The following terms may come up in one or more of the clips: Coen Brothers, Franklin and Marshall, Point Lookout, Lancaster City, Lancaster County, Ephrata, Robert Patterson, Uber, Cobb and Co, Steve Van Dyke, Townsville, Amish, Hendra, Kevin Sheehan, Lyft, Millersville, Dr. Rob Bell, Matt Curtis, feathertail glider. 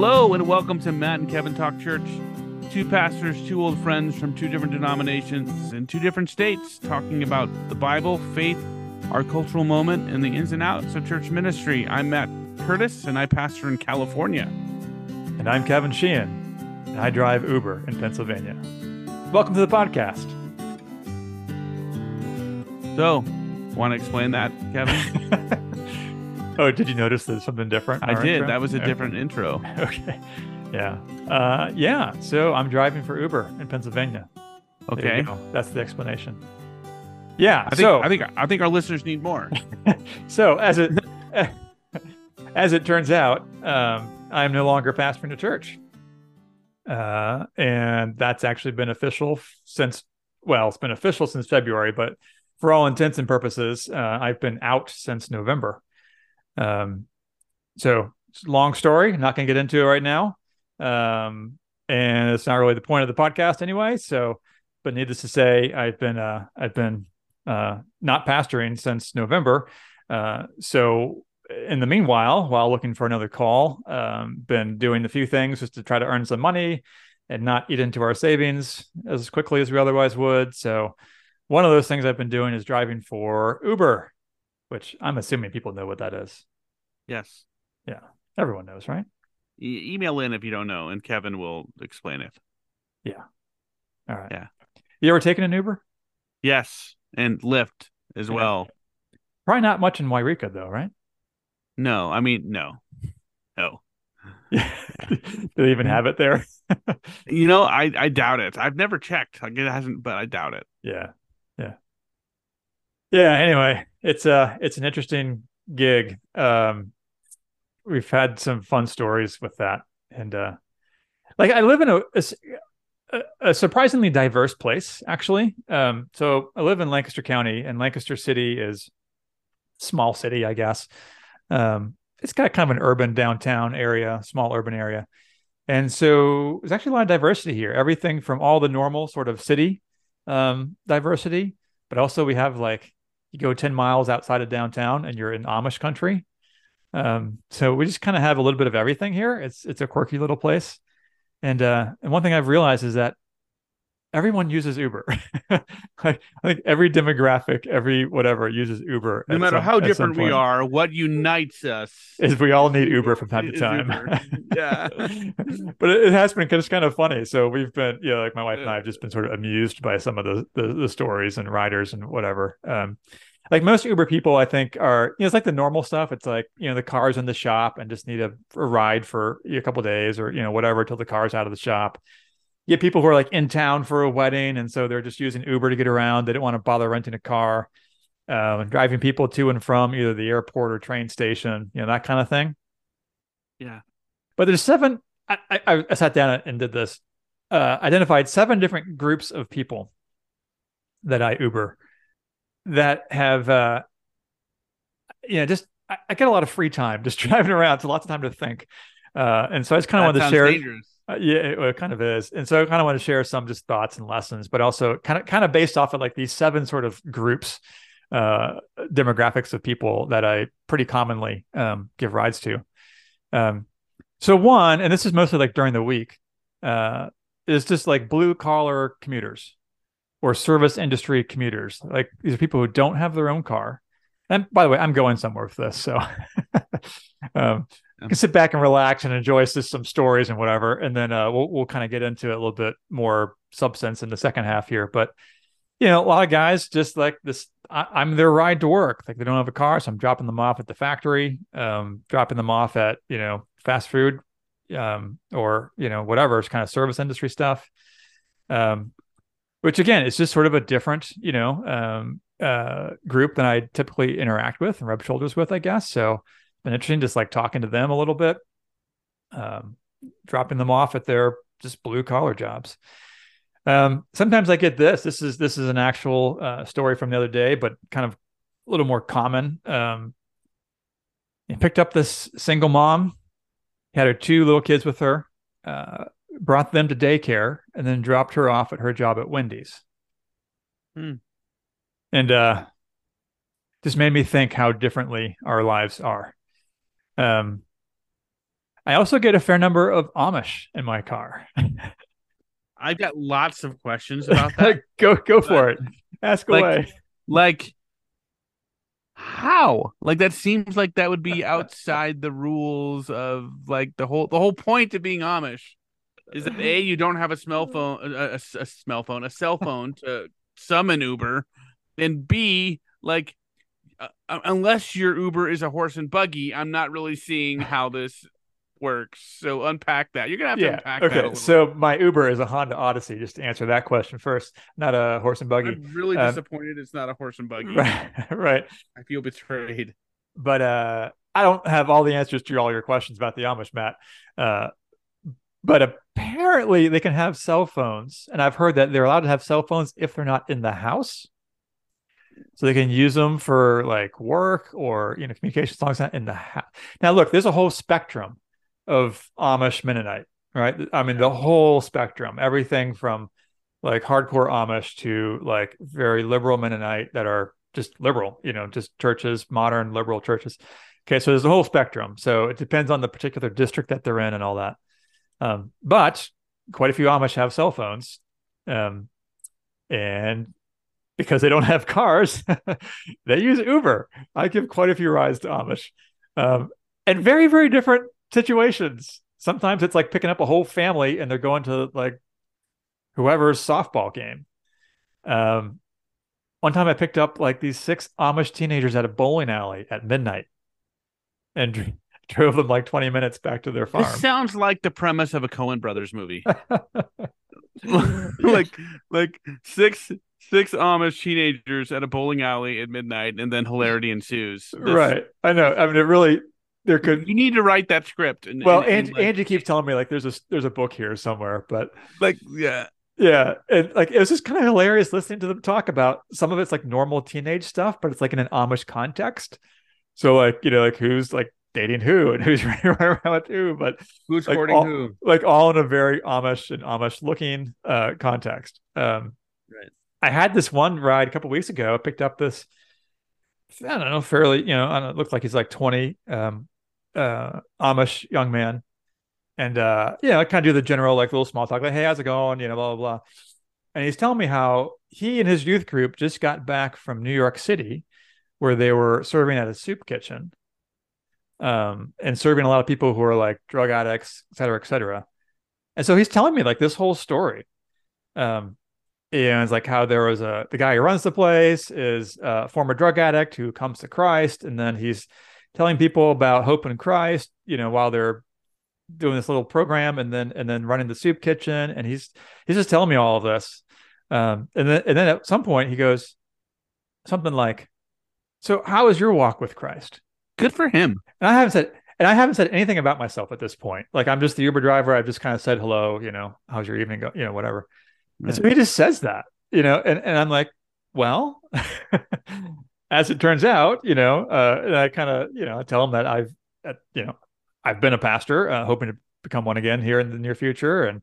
Hello and welcome to Matt and Kevin Talk Church. Two pastors, two old friends from two different denominations in two different states talking about the Bible, faith, our cultural moment, and the ins and outs of church ministry. I'm Matt Curtis and I pastor in California. And I'm Kevin Sheehan and I drive Uber in Pennsylvania. Welcome to the podcast. So, want to explain that, Kevin? Oh, did you notice there's something different? I did. Intro? That was a different intro. Okay. Yeah. So I'm driving for Uber in Pennsylvania. Okay. That's the explanation. Yeah. I think our listeners need more. So as it turns out, I'm no longer pastoring a church. And that's actually been official since, well, it's been official since February, but for all intents and purposes, I've been out since November. So long story, not going to get into it right now. And it's not really the point of the podcast anyway. So, but needless to say, I've been not pastoring since November. So in the meanwhile, while looking for another call, been doing a few things just to try to earn some money and not eat into our savings as quickly as we otherwise would. So one of those things I've been doing is driving for Uber, which I'm assuming people know what that is. Yes. Yeah. Everyone knows, right? Email in if you don't know, and Kevin will explain it. Yeah. All right. Yeah. You ever taken an Uber? Yes. And Lyft as well. Probably not much in Wairika, though, right? No. I mean, no. Yeah. Do they even have it there? I doubt it. I've never checked. Like, it hasn't, but I doubt it. Yeah. Yeah. Yeah. Anyway, it's an interesting gig. We've had some fun stories with that, and I live in a surprisingly diverse place, actually. So I live in Lancaster County, and Lancaster City is a small city, I guess. It's got kind of an urban downtown area, small urban area, and so there's actually a lot of diversity here. Everything from all the normal sort of city diversity, but also we have like. You go 10 miles outside of downtown and you're in Amish country. So we just kind of have a little bit of everything here. It's a quirky little place. And one thing I've realized is that everyone uses Uber. I think every demographic, every whatever uses Uber. No matter how different we are, what unites us is we all need Uber from time to time. Yeah. But it has been just kind of funny. So we've been, my wife and I have just been sort of amused by some of the stories and riders and whatever. Like most Uber people, I think are, it's like the normal stuff. It's like, the car's in the shop and just need a ride for a couple of days or, whatever till the car's out of the shop. You get people who are like in town for a wedding, and so they're just using Uber to get around. They don't want to bother renting a car, and driving people to and from either the airport or train station, that kind of thing. Yeah. But there's seven, I sat down and did this, identified seven different groups of people that I Uber that have, I get a lot of free time just driving around. So lots of time to think. And so I just kind of wanted to share. Dangerous. It kind of is. And so I kind of want to share some just thoughts and lessons, but also kind of based off of like these seven sort of groups, demographics of people that I pretty commonly give rides to. So one, and this is mostly like during the week, is just like blue collar commuters or service industry commuters. Like these are people who don't have their own car. And by the way, I'm going somewhere with this. So you can sit back and relax and enjoy just some stories and whatever. And then we'll kind of get into it a little bit more substance in the second half here. But, a lot of guys just like this, I'm their ride to work. Like they don't have a car. So I'm dropping them off at the factory, dropping them off at, fast food or, whatever. It's kind of service industry stuff, which again, it's just sort of a different, group than I typically interact with and rub shoulders with, I guess. So been interesting just like talking to them a little bit, dropping them off at their just blue collar jobs. Sometimes I get this is an actual story from the other day, but kind of a little more common. I picked up this single mom, had her two little kids with her, brought them to daycare, and then dropped her off at her job at Wendy's. And just made me think how differently our lives are. I also get a fair number of Amish in my car. I've got lots of questions about that. go for it. Ask away. Like how? Like that seems like that would be outside the rules of like the whole point of being Amish is that A, you don't have a cell phone to summon Uber, and B, like unless your Uber is a horse and buggy, I'm not really seeing how this works. So unpack that. You're gonna have to unpack that. Okay, so my Uber is a Honda Odyssey. Just to answer that question first, not a horse and buggy. I'm really disappointed it's not a horse and buggy. Right. I feel betrayed. But I don't have all the answers to all your questions about the Amish, Matt. But apparently they can have cell phones, and I've heard that they're allowed to have cell phones if they're not in the house. So they can use them for like work or communication as long as not in the house. Now look, there's a whole spectrum of Amish Mennonite, right? I mean, the whole spectrum, everything from like hardcore Amish to like very liberal Mennonite that are just liberal, just churches, modern liberal churches. Okay, so there's a whole spectrum. So it depends on the particular district that they're in and all that. But quite a few Amish have cell phones, and because they don't have cars, they use Uber. I give quite a few rides to Amish, and very, very different situations. Sometimes it's like picking up a whole family and they're going to like whoever's softball game. One time I picked up like these 6 Amish teenagers at a bowling alley at midnight and drove them like 20 minutes back to their farm. This sounds like the premise of a Coen Brothers movie. like 6 Amish teenagers at a bowling alley at midnight, and then hilarity ensues. Right. I know. I mean, it really... You need to write that script. Angie keeps telling me like there's a book here somewhere, but like yeah, and like it was just kind of hilarious listening to them talk about some of it's like normal teenage stuff, but it's like in an Amish context. So like like who's like dating who and who's running around with who, but who's courting who, like all in a very Amish looking context. Right. I had this one ride a couple of weeks ago. I picked up this. I don't know, fairly, it looks like he's like 20, Amish young man. And, I kind of do the general, like little small talk, like, hey, how's it going? Blah, blah, blah. And he's telling me how he and his youth group just got back from New York City where they were serving at a soup kitchen, and serving a lot of people who are like drug addicts, et cetera, et cetera. And so he's telling me like this whole story, and it's like how there was the guy who runs the place is a former drug addict who comes to Christ. And then he's telling people about hope in Christ, while they're doing this little program and then running the soup kitchen. And he's just telling me all of this. And then at some point he goes something like, so how is your walk with Christ? Good for him. And I haven't said anything about myself at this point. Like I'm just the Uber driver. I've just kind of said, hello, how's your evening go? Whatever. And so he just says that, and I'm like, well, as it turns out, and I kind of, I tell him that I've been a pastor, hoping to become one again here in the near future. And,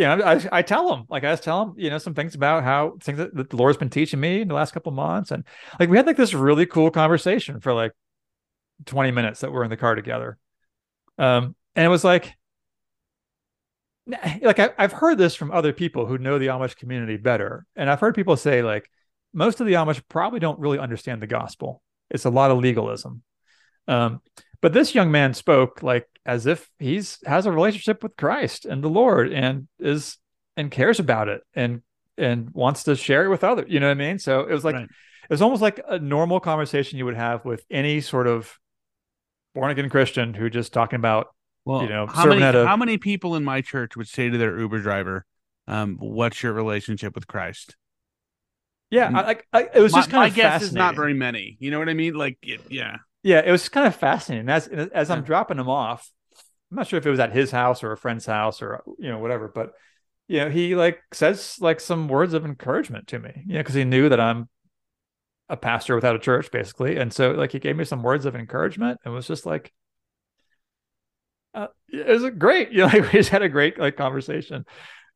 I tell him, like, some things about how things that the Lord's been teaching me in the last couple of months. And like, we had like this really cool conversation for like 20 minutes that we're in the car together. And it was like I've heard this from other people who know the Amish community better. And I've heard people say like most of the Amish probably don't really understand the gospel. It's a lot of legalism. But this young man spoke like as if has a relationship with Christ and the Lord and cares about it and wants to share it with others. You know what I mean? So it was like, It was almost like a normal conversation you would have with any sort of born again Christian who just talking about, well, how many people in my church would say to their Uber driver, "What's your relationship with Christ?" Yeah, it was just kind of fascinating. My guess is not very many. You know what I mean? Like, yeah, it was kind of fascinating. As I'm dropping him off, I'm not sure if it was at his house or a friend's house or whatever, but he like says like some words of encouragement to me, because he knew that I'm a pastor without a church basically, and so like he gave me some words of encouragement and was just like. It was great. We just had a great like conversation.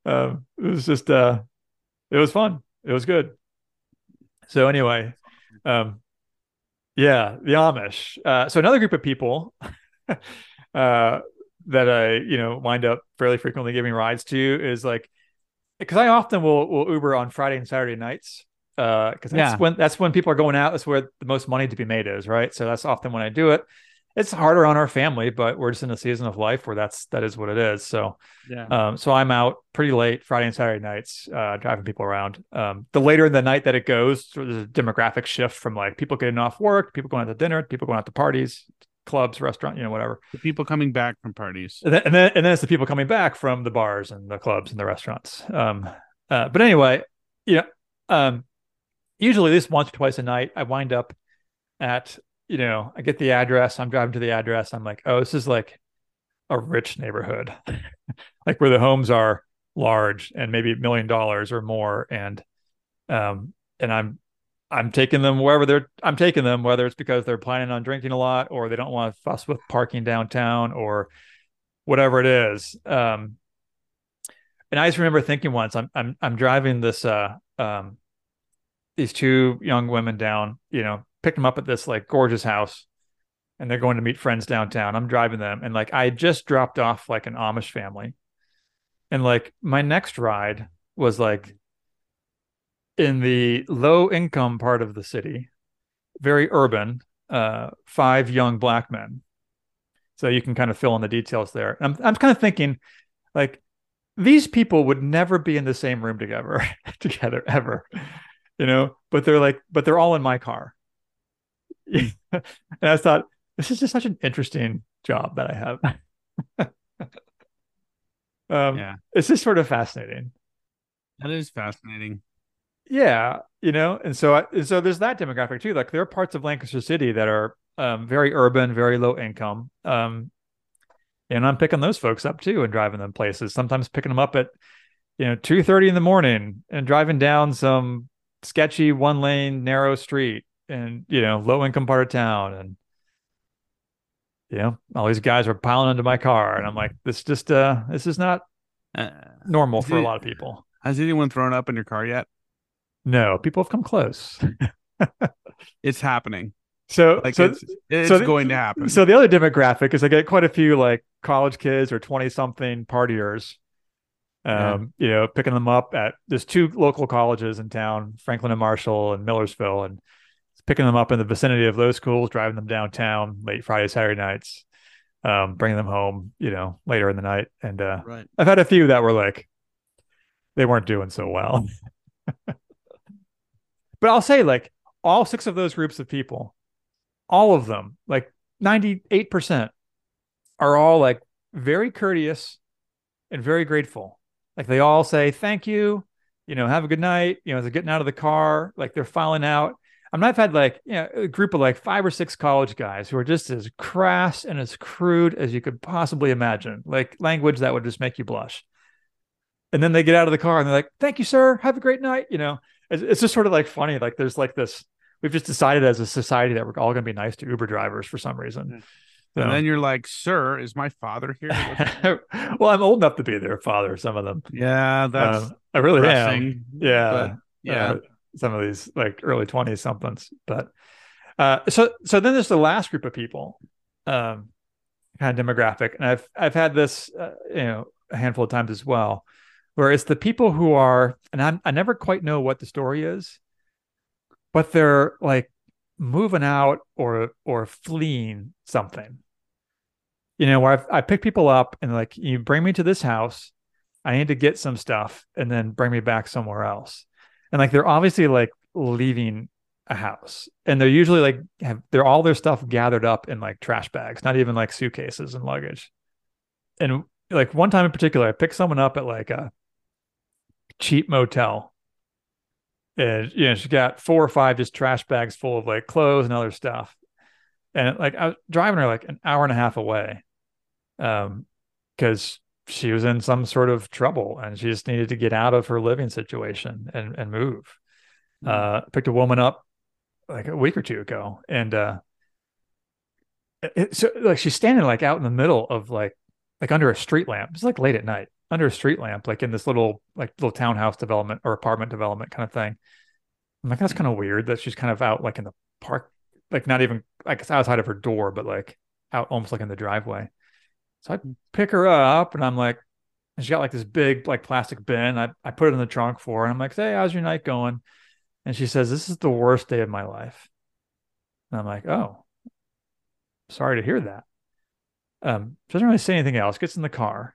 It was just, it was fun. It was good. So anyway, the Amish. So another group of people that I, you know, wind up fairly frequently giving rides to is like, because I often will Uber on Friday and Saturday nights. Because that's when people are going out. That's where the most money to be made is, right? So that's often when I do it. It's harder on our family, but we're just in a season of life where that is what it is. So, so I'm out pretty late Friday and Saturday nights, driving people around. The later in the night that it goes, there's a demographic shift from like people getting off work, people going out to dinner, people going out to parties, clubs, restaurant, you know, whatever. The people coming back from parties, and then it's the people coming back from the bars and the clubs and the restaurants. But anyway, usually at least once or twice a night, I wind up at, you know, I get the address, I'm driving to the address. I'm like, oh, this is like a rich neighborhood, like where the homes are large and maybe $1 million or more. And I'm taking them wherever whether it's because they're planning on drinking a lot or they don't want to fuss with parking downtown or whatever it is. And I just remember thinking once I'm driving this, these two young women down, you know, picked them up at this like gorgeous house and they're going to meet friends downtown. I'm driving them. And like, I just dropped off like an Amish family. And like my next ride was like in the low income part of the city, very urban, 5 young black men. So you can kind of fill in the details there. And I'm kind of thinking like these people would never be in the same room together ever, you know, but they're all in my car. And I thought, this is just such an interesting job that I have. It's just sort of fascinating. That is fascinating. Yeah, you know, and so there's that demographic too. Like there are parts of Lancaster City that are very urban, very low income, and I'm picking those folks up too and driving them places. Sometimes picking them up at 2:30 in the morning and driving down some sketchy one-lane narrow street. And, low income part of town. And, all these guys are piling into my car. And I'm like, this is not normal for a lot of people. Has anyone thrown up in your car yet? No, people have come close. It's happening. So it's going to happen. So the other demographic is I get quite a few like college kids or 20-something partiers. Picking them up at there's 2 local colleges in town, Franklin and Marshall and Millersville, and picking them up in the vicinity of those schools, driving them downtown late Friday, Saturday nights, bringing them home, later in the night. And I've had a few that were like, they weren't doing so well. But I'll say like all 6 of those groups of people, all of them, like 98% are all like very courteous and very grateful. Like they all say, thank you, have a good night. As they're getting out of the car, like they're filing out. I mean, I've had like a group of like 5 or 6 college guys who are just as crass and as crude as you could possibly imagine, like language that would just make you blush. And then they get out of the car and they're like, thank you, sir. Have a great night. It's just sort of like funny. Like there's like this, we've just decided as a society that we're all going to be nice to Uber drivers for some reason. So. And then you're like, sir, is my father here? Well, I'm old enough to be their father. Some of them. Yeah. That's I really am. Yeah. Yeah. Some of these like early 20s somethings, but so then there's the last group of people, kind of demographic, and I've had this a handful of times as well, where it's the people who are, and I never quite know what the story is, but they're like moving out or fleeing something, where I pick people up and like, you bring me to this house, I need to get some stuff, and then bring me back somewhere else. And like, they're obviously like leaving a house, and they're usually like, they're all their stuff gathered up in like trash bags, not even like suitcases and luggage. And like one time in particular, I picked someone up at like a cheap motel, and she got 4 or 5 just trash bags full of like clothes and other stuff. And like, I was driving her like an hour and a half away, 'cause she was in some sort of trouble and she just needed to get out of her living situation and move. Picked a woman up like a week or 2 ago. And so like she's standing like out in the middle of like under a street lamp. It's like late at night under a street lamp, like in this little townhouse development or apartment development kind of thing. I'm like, that's kind of weird that she's kind of out like in the park, like not even like it's outside of her door, but like out almost like in the driveway. So I pick her up and I'm like, and she got like this big like plastic bin. I put it in the trunk for her. And I'm like, hey, how's your night going? And she says, this is the worst day of my life. And I'm like, oh, sorry to hear that. She doesn't really say anything else, gets in the car.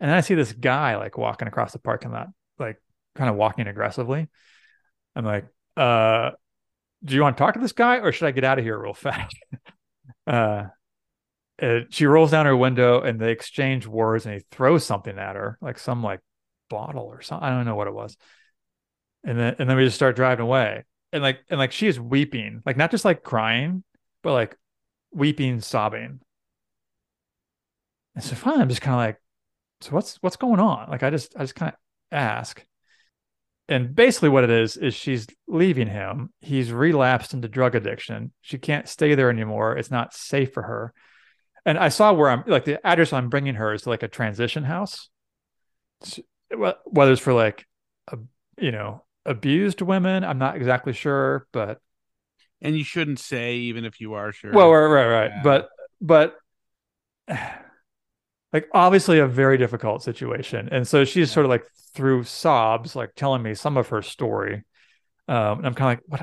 And then I see this guy like walking across the parking lot, like kind of walking aggressively. I'm like, do you want to talk to this guy or should I get out of here real fast? She rolls down her window and they exchange words and he throws something at her, like some like bottle or something. I don't know what it was. And then we just start driving away. And she is weeping, like not just like crying, but like weeping, sobbing. And so finally I'm just kind of like, so what's going on? Like I just kind of ask. And basically what it is she's leaving him. He's relapsed into drug addiction. She can't stay there anymore. It's not safe for her. And I saw where I'm like the address I'm bringing her is to like a transition house, whether it's for like, abused women. I'm not exactly sure, but. And you shouldn't say, even if you are sure. Well, right. Yeah. But like obviously a very difficult situation. And so she's sort of like through sobs, like telling me some of her story. And I'm kind of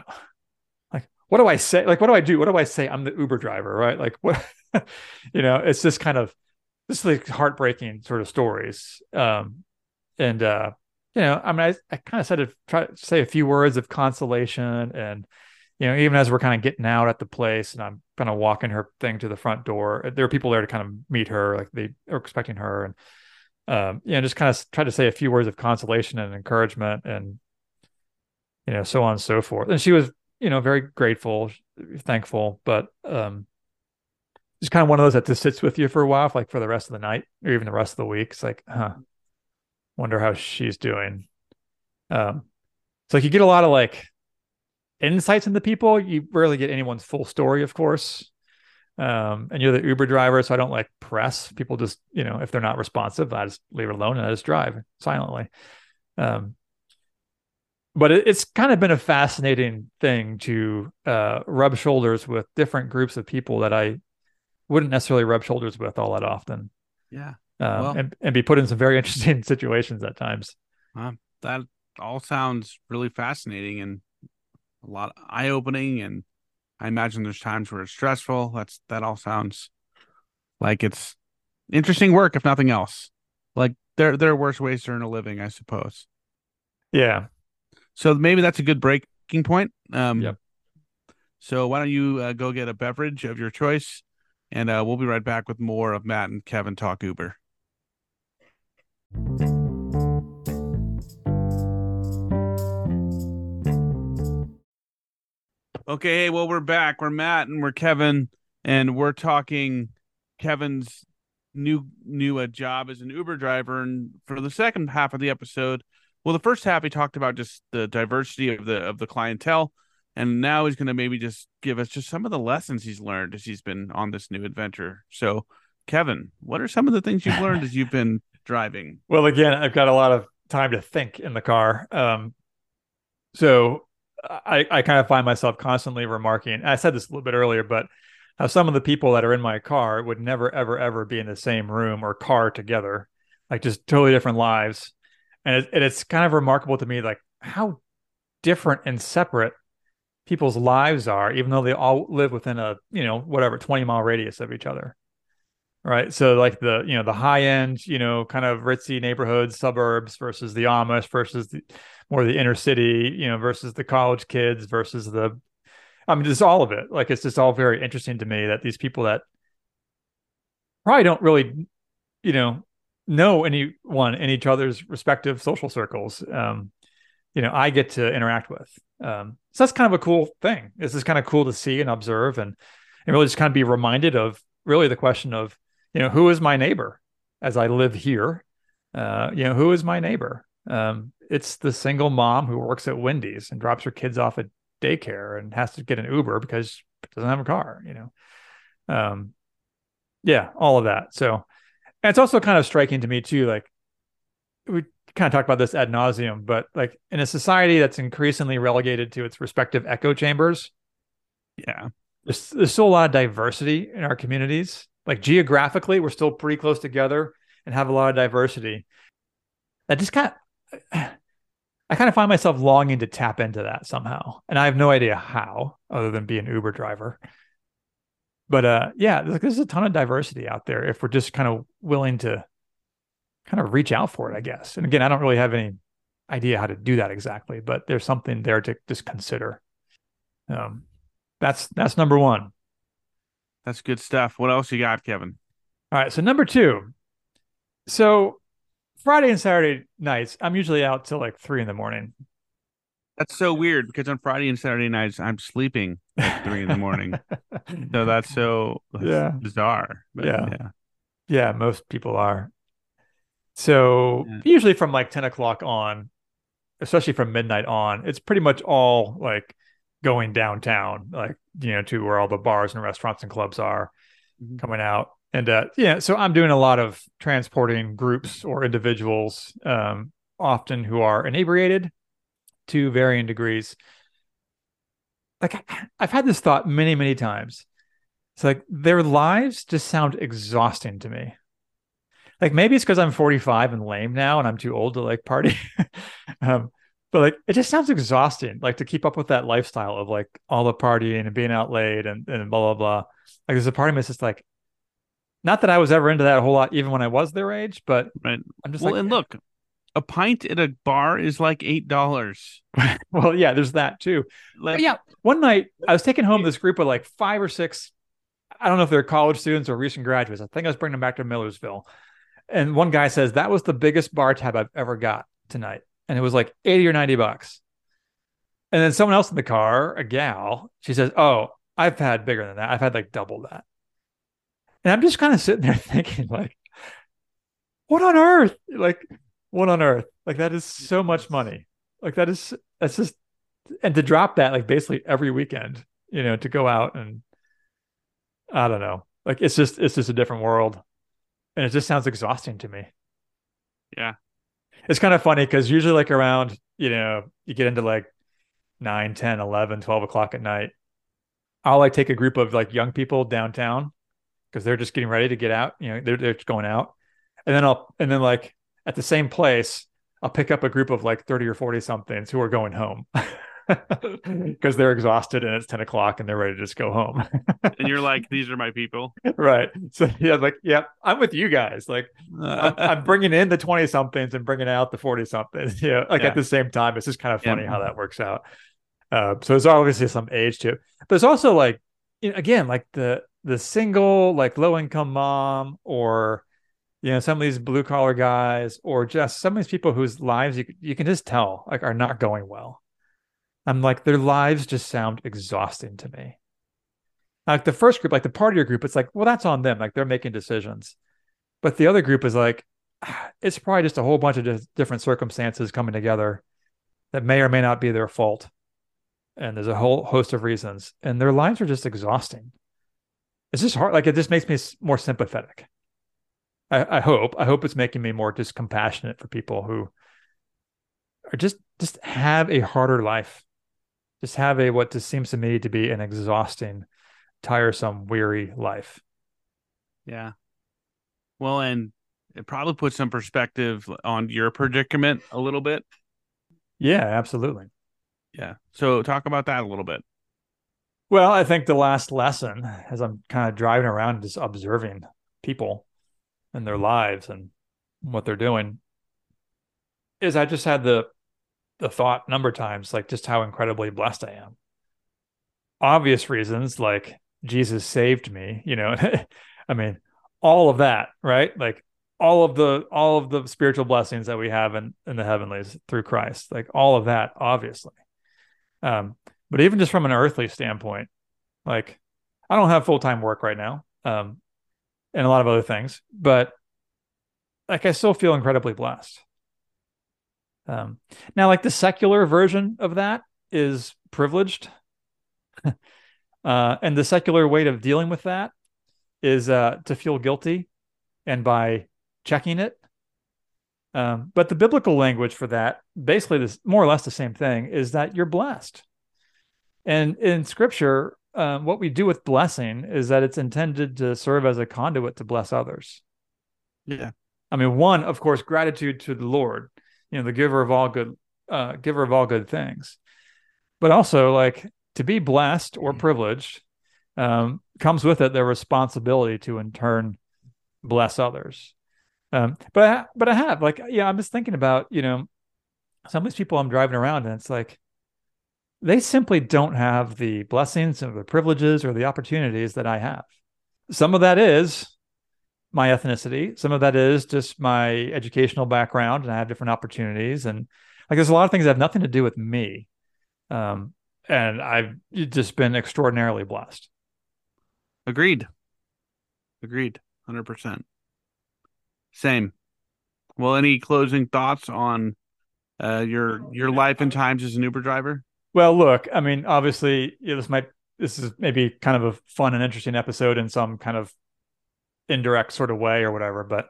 like, what do I say? Like, what do I do? What do I say? I'm the Uber driver, right? Like what, it's this kind of, this is like heartbreaking sort of stories. I kind of said to try to say a few words of consolation and, even as we're kind of getting out at the place and I'm kind of walking her thing to the front door, there are people there to kind of meet her, like they are expecting her. And, just kind of try to say a few words of consolation and encouragement and, so on and so forth. And she was, very grateful, thankful, but, it's kind of one of those that just sits with you for a while, like for the rest of the night or even the rest of the week. It's like, wonder how she's doing. It's like you get a lot of like insights into people. You rarely get anyone's full story, of course. And you're the Uber driver, so I don't like press people. Just if they're not responsive, I just leave it alone and I just drive silently. But it's kind of been a fascinating thing to rub shoulders with different groups of people that I wouldn't necessarily rub shoulders with all that often. Yeah. And be put in some very interesting situations at times. That all sounds really fascinating and a lot eye-opening. And I imagine there's times where it's stressful. That all sounds like it's interesting work, if nothing else. Like there are worse ways to earn a living, I suppose. Yeah. So maybe that's a good breaking point. Yep. So why don't you go get a beverage of your choice, and we'll be right back with more of Matt and Kevin Talk Uber. Okay, well, we're back. We're Matt and we're Kevin, and we're talking Kevin's new job as an Uber driver. And for the second half of the episode, well, the first half he talked about just the diversity of the clientele. And now he's going to maybe just give us just some of the lessons he's learned as he's been on this new adventure. So, Kevin, what are some of the things you've learned as you've been driving? Well, again, I've got a lot of time to think in the car. So I kind of find myself constantly remarking, I said this a little bit earlier, but how some of the people that are in my car would never, ever, ever be in the same room or car together, like just totally different lives. And it's kind of remarkable to me, like how different and separate people's lives are, even though they all live within a 20-mile radius of each other, right? So like the the high end kind of ritzy neighborhoods, suburbs versus the Amish versus the inner city, versus the college kids versus just all of it. Like it's just all very interesting to me that these people that probably don't really know anyone in each other's respective social circles, I get to interact with. So that's kind of a cool thing. This is kind of cool to see and observe and really just kind of be reminded of really the question of, who is my neighbor as I live here? Who is my neighbor? It's the single mom who works at Wendy's and drops her kids off at daycare and has to get an Uber because she doesn't have a car, all of that. So, and it's also kind of striking to me too, like we kind of talked about this ad nauseum, but like in a society that's increasingly relegated to its respective echo chambers, there's still a lot of diversity in our communities, Like geographically, we're still pretty close together and have a lot of diversity. That just kind of, I kind of find myself longing to tap into that somehow. And I have no idea how, other than be an Uber driver. But yeah, there's a ton of diversity out there if we're just kind of willing to kind of reach out for it, I guess. And again, I don't really have any idea how to do that exactly, but there's something there to just consider. That's number one. That's good stuff. What else you got, Kevin? All right. So number two. So Friday and Saturday nights, I'm usually out till like 3 a.m. That's so weird because on Friday and Saturday nights, I'm sleeping at 3 a.m. So that's bizarre. But yeah. Most people are. So usually from like 10 o'clock on, especially from midnight on, it's pretty much all like going downtown, like, you know, to where all the bars and restaurants and clubs are coming out. And so I'm doing a lot of transporting groups or individuals, often who are inebriated to varying degrees. Like I've had this thought many, many times. It's like their lives just sound exhausting to me. Like maybe it's because I'm 45 and lame now and I'm too old to like party. But like, it just sounds exhausting, like to keep up with that lifestyle of like all the partying and being out late and blah, blah, blah. Like there's a part of me that's just like, not that I was ever into that a whole lot, even when I was their age, but right. I'm just and look, a pint at a bar is like $8. Well, yeah, there's that too. Like, yeah. One night I was taking home this group of like 5 or 6, I don't know if they're college students or recent graduates. I think I was bringing them back to Millersville. And one guy says, that was the biggest bar tab I've ever got tonight. And it was like $80 or $90. And then someone else in the car, a gal, she says, oh, I've had bigger than that. I've had like double that. And I'm just kind of sitting there thinking like, what on earth? Like, what on earth? Like that is so much money. Like that's just, and to drop that, like basically every weekend, you know, to go out and I don't know, like, it's just a different world. And it just sounds exhausting to me. Yeah. It's kind of funny because usually like around, you know, you get into like 9, 10, 11, 12 o'clock at night. I'll like take a group of like young people downtown because they're just getting ready to get out. You know, they're just going out. And then I'll like at the same place, I'll pick up a group of like 30 or 40 somethings who are going home because they're exhausted and it's 10 o'clock and they're ready to just go home. And you're like, these are my people. Right. So yeah, like, yeah, I'm with you guys. Like I'm bringing in the 20 somethings and bringing out the 40 somethings, you know, like at the same time. It's just kind of funny how that works out. So there's obviously some age to it. But it's also like, you know, again, like the single, like low income mom or, you know, some of these blue collar guys or just some of these people whose lives you can just tell like are not going well. I'm like, their lives just sound exhausting to me. Like the first group, like the partier group, it's like, well, that's on them. Like they're making decisions. But the other group is like, it's probably just a whole bunch of different circumstances coming together that may or may not be their fault. And there's a whole host of reasons. And their lives are just exhausting. It's just hard. Like it just makes me more sympathetic. I hope it's making me more just compassionate for people who are just have a harder life. Just have a what just seems to me to be an exhausting, tiresome, weary life. Yeah. Well, and it probably puts some perspective on your predicament a little bit. Yeah, absolutely. Yeah. So talk about that a little bit. Well, I think the last lesson, as I'm kind of driving around, just observing people and their lives and what they're doing, is I just had the thought a number of times, like just how incredibly blessed I am. Obvious reasons, like Jesus saved me, you know, I mean, all of that, right? Like all of the spiritual blessings that we have in the heavenlies through Christ, like all of that, obviously. But even just from an earthly standpoint, like I don't have full-time work right now, and a lot of other things, but like, I still feel incredibly blessed. Now, like the secular version of that is privileged. And the secular way of dealing with that is to feel guilty and by checking it. But the biblical language for that, basically this more or less the same thing, is that you're blessed. And in scripture, what we do with blessing is that it's intended to serve as a conduit to bless others. Yeah. I mean, one, of course, gratitude to the Lord, you know, the giver of all good things, but also like to be blessed or privileged comes with it their responsibility to in turn bless others. But I have like, yeah, I'm just thinking about, you know, some of these people I'm driving around and it's like, they simply don't have the blessings or the privileges or the opportunities that I have. Some of that is my ethnicity. Some of that is just my educational background, and I have different opportunities. And like, there's a lot of things that have nothing to do with me. And I've just been extraordinarily blessed. Agreed. 100%. Same. Well, any closing thoughts on your life and times as an Uber driver? Well, look, I mean, obviously, you know, this is maybe kind of a fun and interesting episode in some kind of indirect sort of way or whatever, but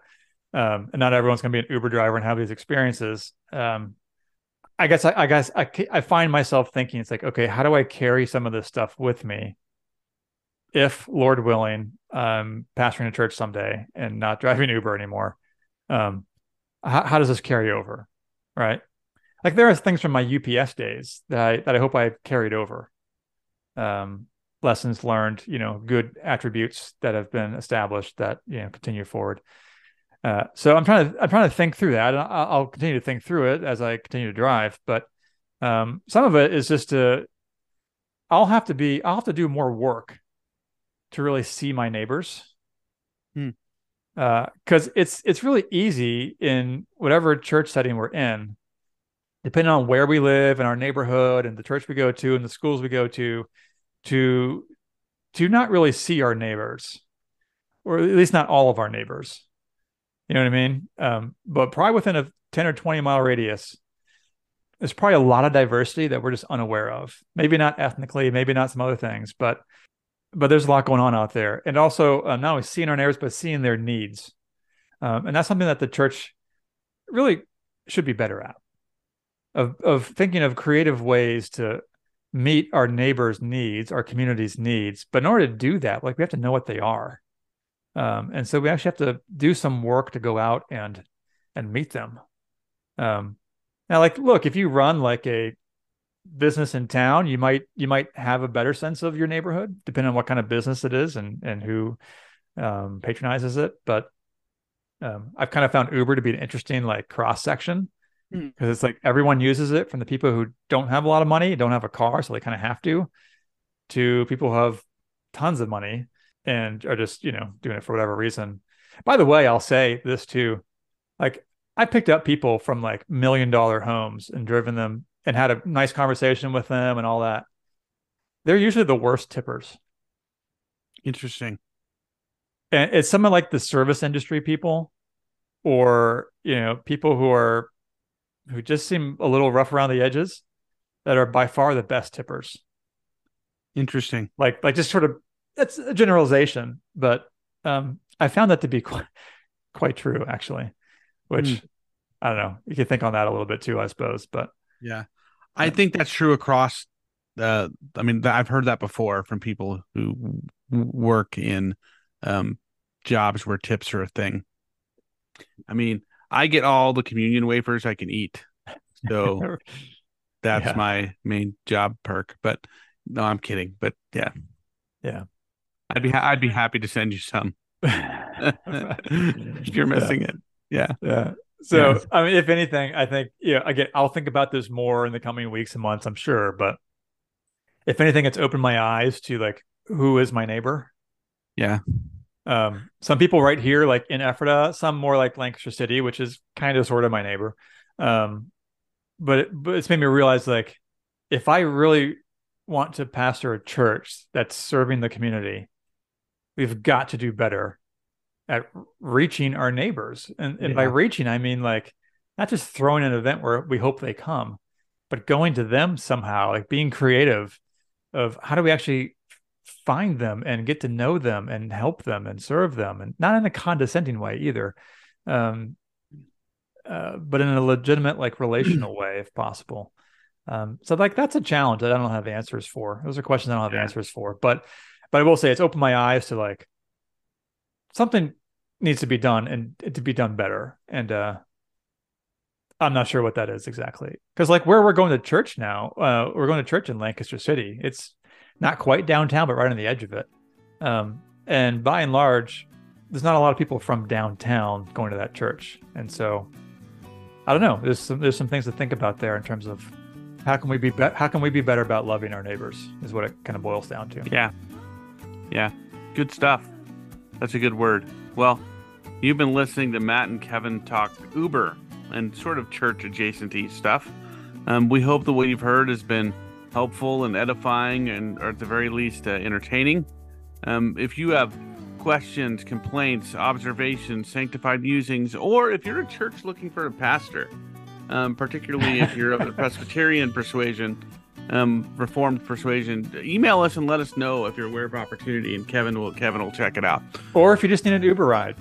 and not everyone's going to be an Uber driver and have these experiences. I find myself thinking, it's like, okay, how do I carry some of this stuff with me if, Lord willing, I'm pastoring a church someday and not driving Uber anymore? How does this carry over, right? Like there are things from my UPS days that I hope I've carried over. Lessons learned, you know, good attributes that have been established that, you know, continue forward. So I'm trying to think through that, and I'll continue to think through it as I continue to drive. But some of it is just I'll have to do more work to really see my neighbors. Because it's really easy in whatever church setting we're in, depending on where we live and our neighborhood and the church we go to and the schools we go to not really see our neighbors, or at least not all of our neighbors. You know what I mean? But probably within a 10 or 20 mile radius, there's probably a lot of diversity that we're just unaware of. Maybe not ethnically, maybe not some other things, but there's a lot going on out there. And also not only seeing our neighbors, but seeing their needs. And that's something that the church really should be better at. Of thinking of creative ways to meet our neighbors' needs, our community's needs. But in order to do that, like we have to know what they are. And so we actually have to do some work to go out and meet them. Now, like, look, if you run like a business in town, you might have a better sense of your neighborhood, depending on what kind of business it is and who patronizes it. But I've kind of found Uber to be an interesting like cross-section. Because it's like everyone uses it, from the people who don't have a lot of money, don't have a car, so they kind of have to people who have tons of money and are just, you know, doing it for whatever reason. By the way, I'll say this too. Like I picked up people from like $1 million homes and driven them and had a nice conversation with them and all that. They're usually the worst tippers. Interesting. And it's someone like the service industry people, or, you know, people who just seem a little rough around the edges, that are by far the best tippers. Interesting. Like just sort of, that's a generalization, but I found that to be quite true actually, which I don't know. You can think on that a little bit too, I suppose, but yeah, I think that's true across I've heard that before from people who work in jobs where tips are a thing. I mean, I get all the communion wafers I can eat. So that's my main job perk. But no, I'm kidding. But yeah. Yeah. I'd be happy to send you some. If you're missing it. Yeah. Yeah. So yeah. I mean, if anything, I think, you know, again, I'll think about this more in the coming weeks and months, I'm sure. But if anything, it's opened my eyes to like, who is my neighbor? Yeah. Some people right here, like in Ephrata, some more like Lancaster City, which is kind of sort of my neighbor. But it's made me realize, like, if I really want to pastor a church that's serving the community, we've got to do better at reaching our neighbors. And by reaching, I mean, like, not just throwing an event where we hope they come, but going to them somehow, like being creative of how do we actually find them and get to know them and help them and serve them, and not in a condescending way either, but in a legitimate, like, relational way if possible. So like, that's a challenge that I don't have answers for. Those are questions I don't have answers for, but I will say it's opened my eyes to like something needs to be done and to be done better. And, I'm not sure what that is exactly. Cause like where we're going to church now, we're going to church in Lancaster City. It's not quite downtown, but right on the edge of it. And by and large, there's not a lot of people from downtown going to that church. And so I don't know, there's some things to think about there in terms of how can we be better about loving our neighbors is what it kind of boils down to. Yeah. Yeah. Good stuff. That's a good word. Well, you've been listening to Matt and Kevin talk Uber and sort of church adjacenty stuff. We hope that what you've heard has been helpful and edifying and, or at the very least, entertaining. If you have questions, complaints, observations, sanctified musings, or if you're a church looking for a pastor, particularly if you're of the Presbyterian persuasion, Reformed persuasion, email us and let us know if you're aware of opportunity, and Kevin will check it out. Or if you just need an Uber ride.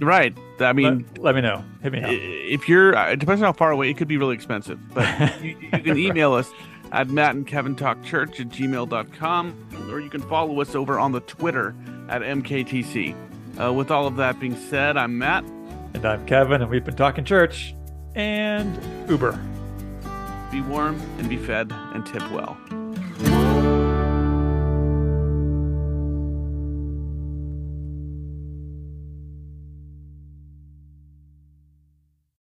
Right. I mean, let me know. Hit me up. If you're, it depends on how far away, it could be really expensive, but you can email us at mattandkevintalkchurch@gmail.com, or you can follow us over on the Twitter at MKTC. With all of that being said, I'm Matt. And I'm Kevin, and we've been talking church and Uber. Be warm and be fed and tip well.